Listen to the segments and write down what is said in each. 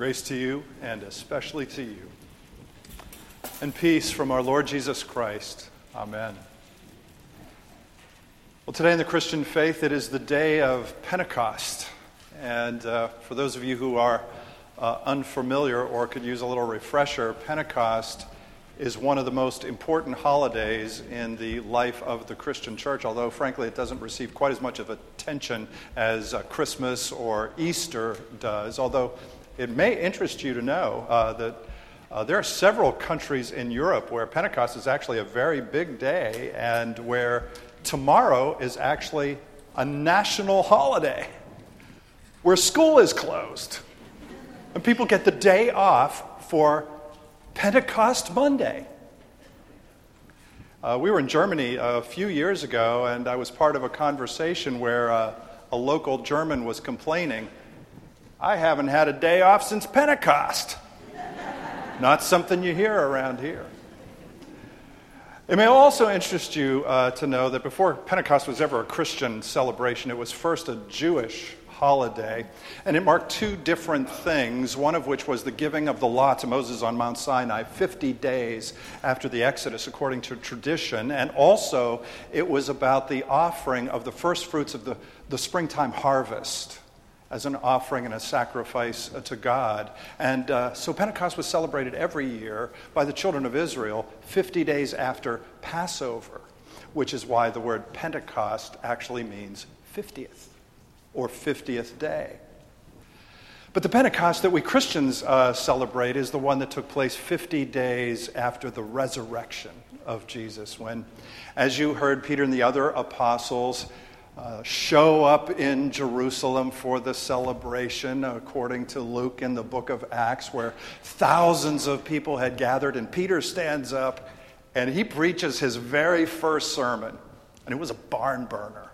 Grace to you, and especially to you. And peace from our Lord Jesus Christ. Amen. Well, today in the Christian faith, it is the day of Pentecost. And for those of you who are unfamiliar or could use a little refresher, Pentecost is one of the most important holidays in the life of the Christian church, although, frankly, it doesn't receive quite as much of attention as Christmas or Easter does, although it may interest you to know that there are several countries in Europe where Pentecost is actually a very big day and where tomorrow is actually a national holiday, where school is closed, and people get the day off for Pentecost Monday. We were in Germany a few years ago, and I was part of a conversation where a local German was complaining, "I haven't had a day off since Pentecost." Not something you hear around here. It may also interest you to know that before Pentecost was ever a Christian celebration, it was first a Jewish holiday, and it marked two different things, one of which was the giving of the law to Moses on Mount Sinai 50 days after the Exodus, according to tradition, and also it was about the offering of the first fruits of the springtime harvest as an offering and a sacrifice to God. And so Pentecost was celebrated every year by the children of Israel 50 days after Passover, which is why the word Pentecost actually means 50th. Or 50th day. But the Pentecost that we Christians celebrate is the one that took place 50 days after the resurrection of Jesus, when, as you heard, Peter and the other apostles show up in Jerusalem for the celebration, according to Luke in the book of Acts, where thousands of people had gathered, and Peter stands up and he preaches his very first sermon, and it was a barn burner.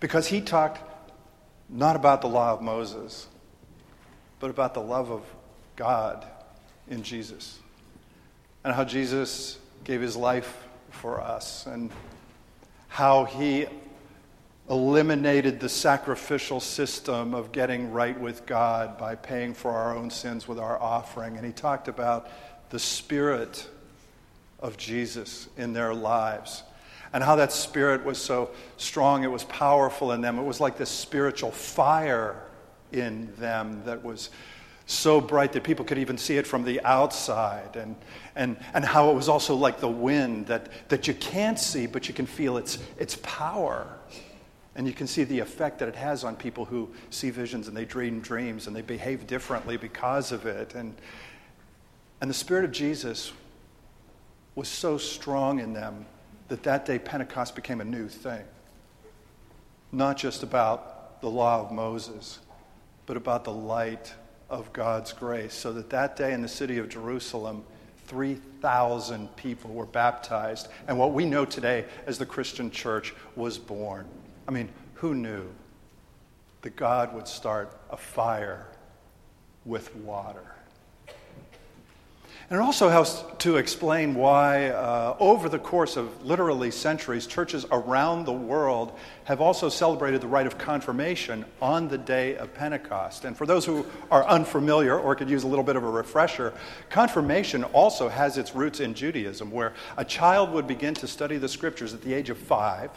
Because he talked not about the law of Moses, but about the love of God in Jesus, and how Jesus gave his life for us, and how he eliminated the sacrificial system of getting right with God by paying for our own sins with our offering. And he talked about the Spirit of Jesus in their lives, and how that Spirit was so strong, it was powerful in them. It was like this spiritual fire in them that was so bright that people could even see it from the outside. And how it was also like the wind that you can't see, but you can feel its power. And you can see the effect that it has on people who see visions and they dream dreams and they behave differently because of it. And the Spirit of Jesus was so strong in them that day Pentecost became a new thing. Not just about the law of Moses, but about the light of God's grace. So that day in the city of Jerusalem, 3,000 people were baptized, and what we know today as the Christian church was born. I mean, who knew that God would start a fire with water? And it also helps to explain why, over the course of literally centuries, churches around the world have also celebrated the rite of confirmation on the day of Pentecost. And for those who are unfamiliar or could use a little bit of a refresher, confirmation also has its roots in Judaism, where a child would begin to study the scriptures at the age of 5.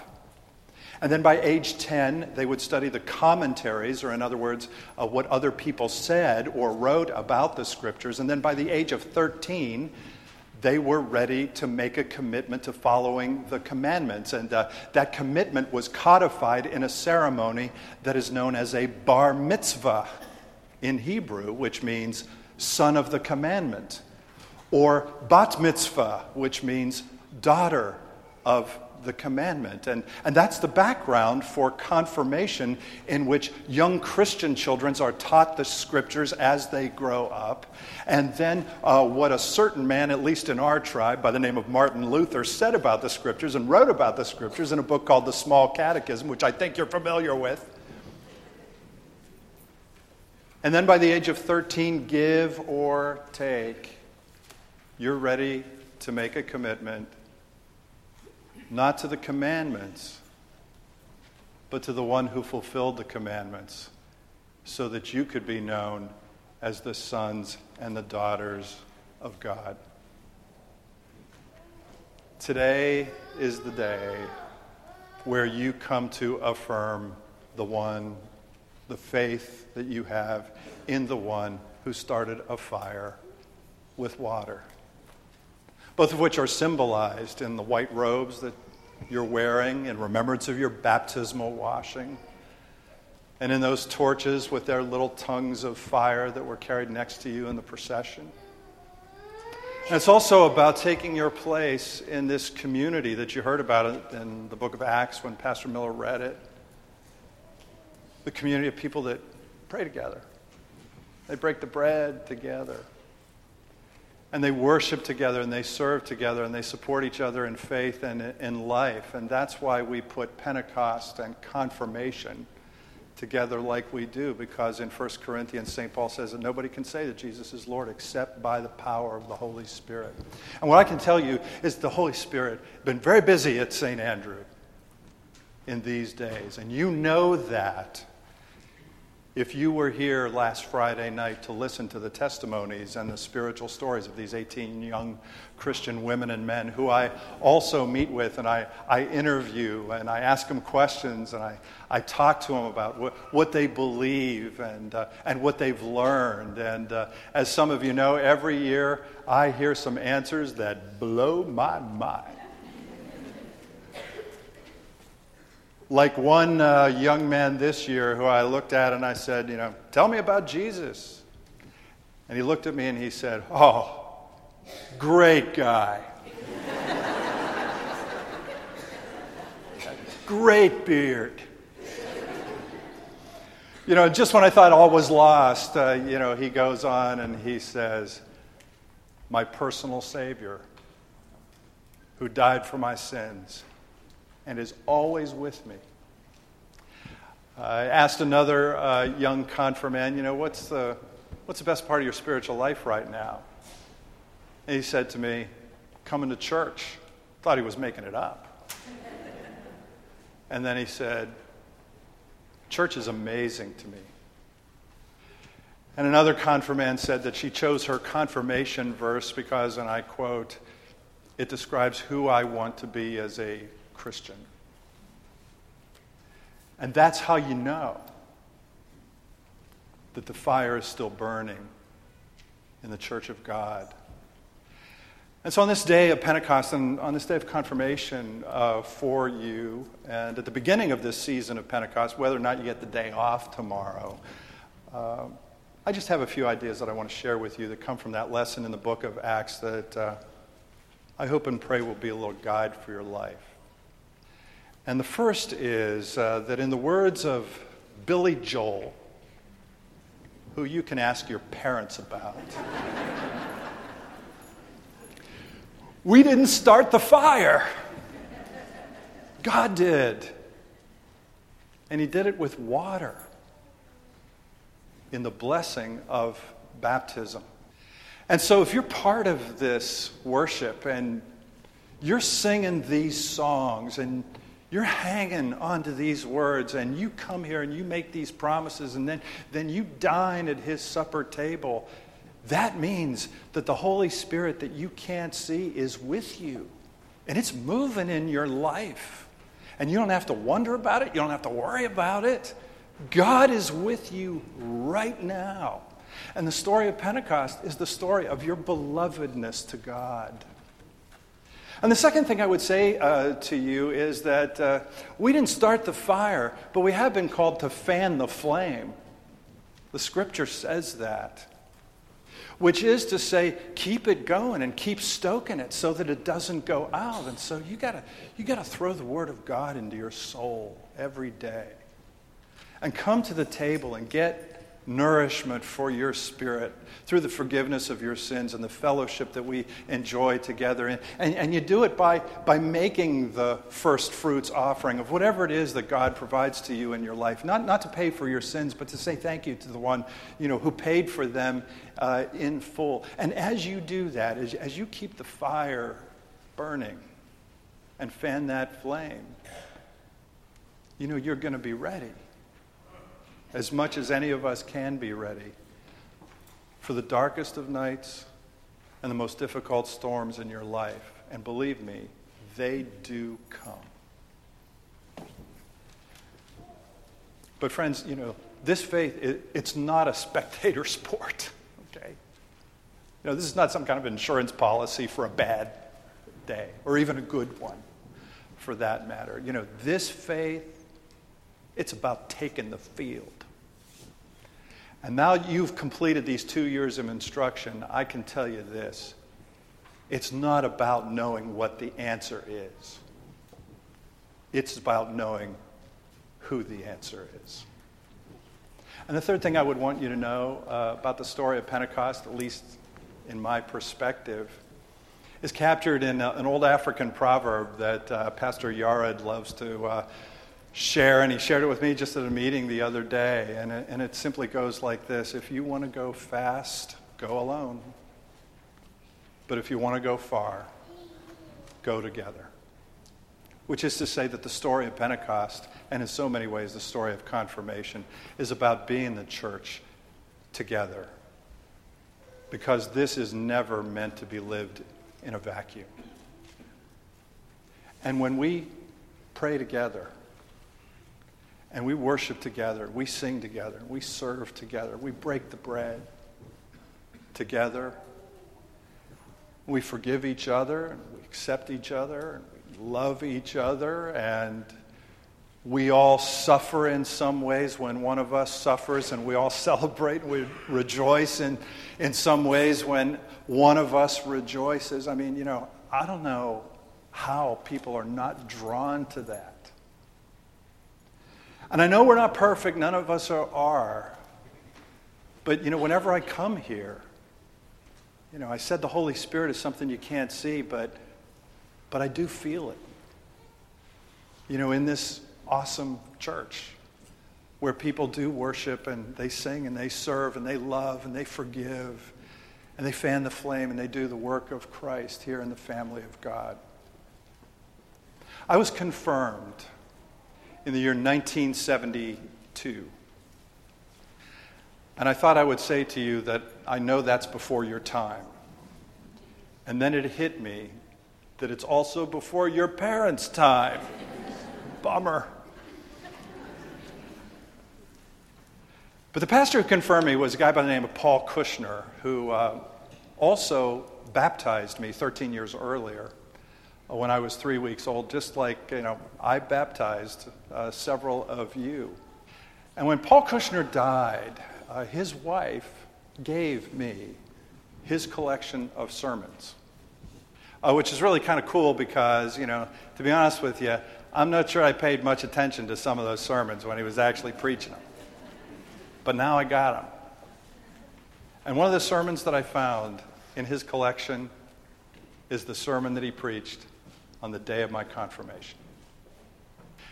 And then by age 10, they would study the commentaries, or in other words, what other people said or wrote about the scriptures. And then by the age of 13, they were ready to make a commitment to following the commandments. And that commitment was codified in a ceremony that is known as a bar mitzvah in Hebrew, which means son of the commandment, or bat mitzvah, which means daughter of the commandment. And that's the background for confirmation, in which young Christian children are taught the scriptures as they grow up. And then what a certain man, at least in our tribe, by the name of Martin Luther, said about the scriptures and wrote about the scriptures in a book called The Small Catechism, which I think you're familiar with. And then by the age of 13, give or take, you're ready to make a commitment, not to the commandments, but to the one who fulfilled the commandments, so that you could be known as the sons and the daughters of God. Today is the day where you come to affirm the faith that you have in the one who started a fire with water, both of which are symbolized in the white robes that you're wearing in remembrance of your baptismal washing, and in those torches with their little tongues of fire that were carried next to you in the procession. And it's also about taking your place in this community that you heard about in the book of Acts when Pastor Miller read it. The community of people that pray together. They break the bread together. And they worship together, and they serve together, and they support each other in faith and in life. And that's why we put Pentecost and Confirmation together like we do, because in 1 Corinthians, St. Paul says that nobody can say that Jesus is Lord except by the power of the Holy Spirit. And what I can tell you is the Holy Spirit has been very busy at St. Andrew in these days. And you know that if you were here last Friday night to listen to the testimonies and the spiritual stories of these 18 young Christian women and men who I also meet with, and I interview, and I ask them questions, and I talk to them about what they believe and what they've learned. And as some of you know, every year I hear some answers that blow my mind. Like one young man this year who I looked at and I said, tell me about Jesus. And he looked at me and he said, oh, great guy. Great beard. Just when I thought all was lost, he goes on and he says, my personal Savior who died for my sins and is always with me. I asked another young confirmand, what's the best part of your spiritual life right now? And he said to me, coming to church. Thought he was making it up. And then he said, church is amazing to me. And another confirmand said that she chose her confirmation verse because, and I quote, it describes who I want to be as a Christian. And that's how you know that the fire is still burning in the church of God. And so on this day of Pentecost and on this day of Confirmation for you, and at the beginning of this season of Pentecost, whether or not you get the day off tomorrow, I just have a few ideas that I want to share with you that come from that lesson in the book of Acts that I hope and pray will be a little guide for your life. And the first is that in the words of Billy Joel, who you can ask your parents about, we didn't start the fire. God did. And he did it with water in the blessing of baptism. And so if you're part of this worship and you're singing these songs and you're hanging onto these words and you come here and you make these promises and then you dine at his supper table, that means that the Holy Spirit that you can't see is with you. And it's moving in your life. And you don't have to wonder about it. You don't have to worry about it. God is with you right now. And the story of Pentecost is the story of your belovedness to God. And the second thing I would say to you is that we didn't start the fire, but we have been called to fan the flame. The Scripture says that. Which is to say, keep it going and keep stoking it so that it doesn't go out. And so you gotta throw the Word of God into your soul every day. And come to the table and get nourishment for your spirit through the forgiveness of your sins and the fellowship that we enjoy together. And you do it by making the first fruits offering of whatever it is that God provides to you in your life. Not to pay for your sins, but to say thank you to the one who paid for them in full. And as you do that, as you keep the fire burning and fan that flame, you're going to be ready. As much as any of us can be ready for the darkest of nights and the most difficult storms in your life. And believe me, they do come. But friends, you know, this faith, it's not a spectator sport, okay? You know, this is not some kind of insurance policy for a bad day, or even a good one, for that matter. You know, this faith, it's about taking the field. And now you've completed these 2 years of instruction, I can tell you this. It's not about knowing what the answer is. It's about knowing who the answer is. And the third thing I would want you to know about the story of Pentecost, at least in my perspective, is captured in an old African proverb that Pastor Yared loves to share, and he shared it with me just at a meeting the other day, and it simply goes like this. If you want to go fast, go alone. But if you want to go far, go together. Which is to say that the story of Pentecost, and in so many ways the story of confirmation, is about being the church together. Because this is never meant to be lived in a vacuum. And when we pray together, and we worship together, we sing together, we serve together, we break the bread together, we forgive each other, and we accept each other, and we love each other, and we all suffer in some ways when one of us suffers, and we all celebrate, we rejoice in some ways when one of us rejoices. I mean, you know, I don't know how people are not drawn to that. And I know we're not perfect, none of us are. But, you know, whenever I come here, you know, I said the Holy Spirit is something you can't see, but I do feel it. You know, in this awesome church where people do worship and they sing and they serve and they love and they forgive and they fan the flame and they do the work of Christ here in the family of God. I was confirmed in the year 1972. And I thought I would say to you that I know that's before your time. And then it hit me that it's also before your parents' time. Bummer. But the pastor who confirmed me was a guy by the name of Paul Kushner, who also baptized me 13 years earlier, when I was 3 weeks old, just like, you know, I baptized several of you. And when Paul Kushner died, his wife gave me his collection of sermons, which is really kind of cool because, you know, to be honest with you, I'm not sure I paid much attention to some of those sermons when he was actually preaching them. But now I got them. And one of the sermons that I found in his collection is the sermon that he preached on the day of my confirmation.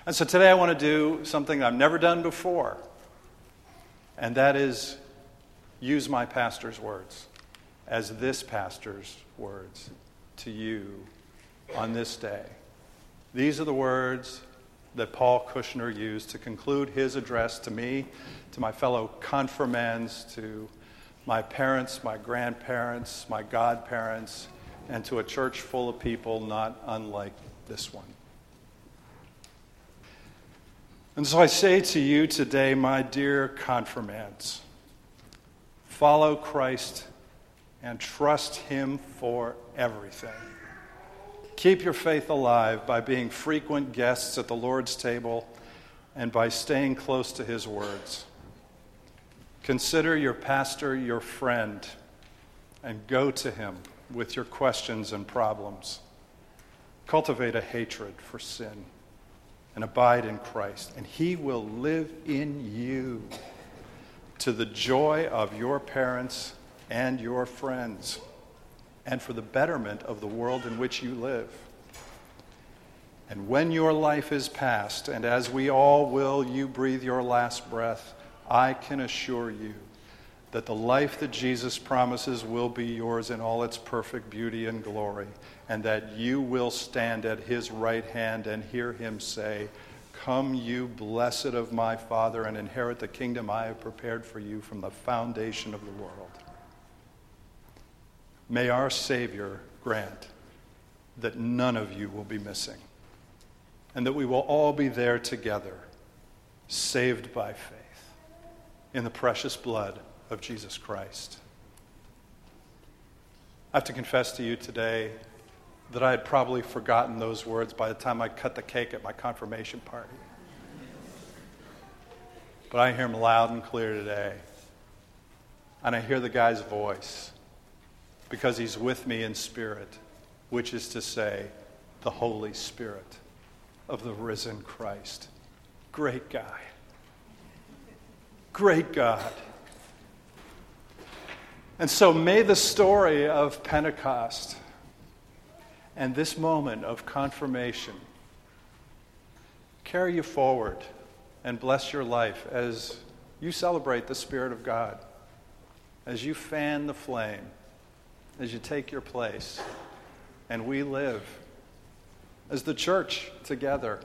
And so today I want to do something I've never done before, and that is use my pastor's words as this pastor's words to you on this day. These are the words that Paul Kushner used to conclude his address to me, to my fellow confirmands, to my parents, my grandparents, my godparents, and to a church full of people not unlike this one. And so I say to you today, my dear confirmands, follow Christ and trust him for everything. Keep your faith alive by being frequent guests at the Lord's table and by staying close to his words. Consider your pastor your friend and go to him with your questions and problems. Cultivate a hatred for sin and abide in Christ, and he will live in you to the joy of your parents and your friends and for the betterment of the world in which you live. And when your life is past, and as we all will, you breathe your last breath, I can assure you that the life that Jesus promises will be yours in all its perfect beauty and glory, and that you will stand at his right hand and hear him say, "Come, you blessed of my Father, and inherit the kingdom I have prepared for you from the foundation of the world." May our Savior grant that none of you will be missing, and that we will all be there together, saved by faith in the precious blood of Jesus Christ. I have to confess to you today that I had probably forgotten those words by the time I cut the cake at my confirmation party. But I hear them loud and clear today. And I hear the guy's voice, because he's with me in spirit, which is to say, the Holy Spirit of the risen Christ. Great guy. Great God. And so may the story of Pentecost and this moment of confirmation carry you forward and bless your life as you celebrate the Spirit of God, as you fan the flame, as you take your place, and we live as the church together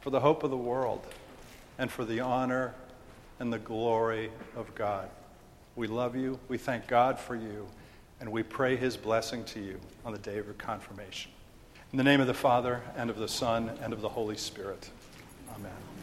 for the hope of the world and for the honor and the glory of God. We love you, we thank God for you, and we pray his blessing to you on the day of your confirmation. In the name of the Father, and of the Son, and of the Holy Spirit. Amen.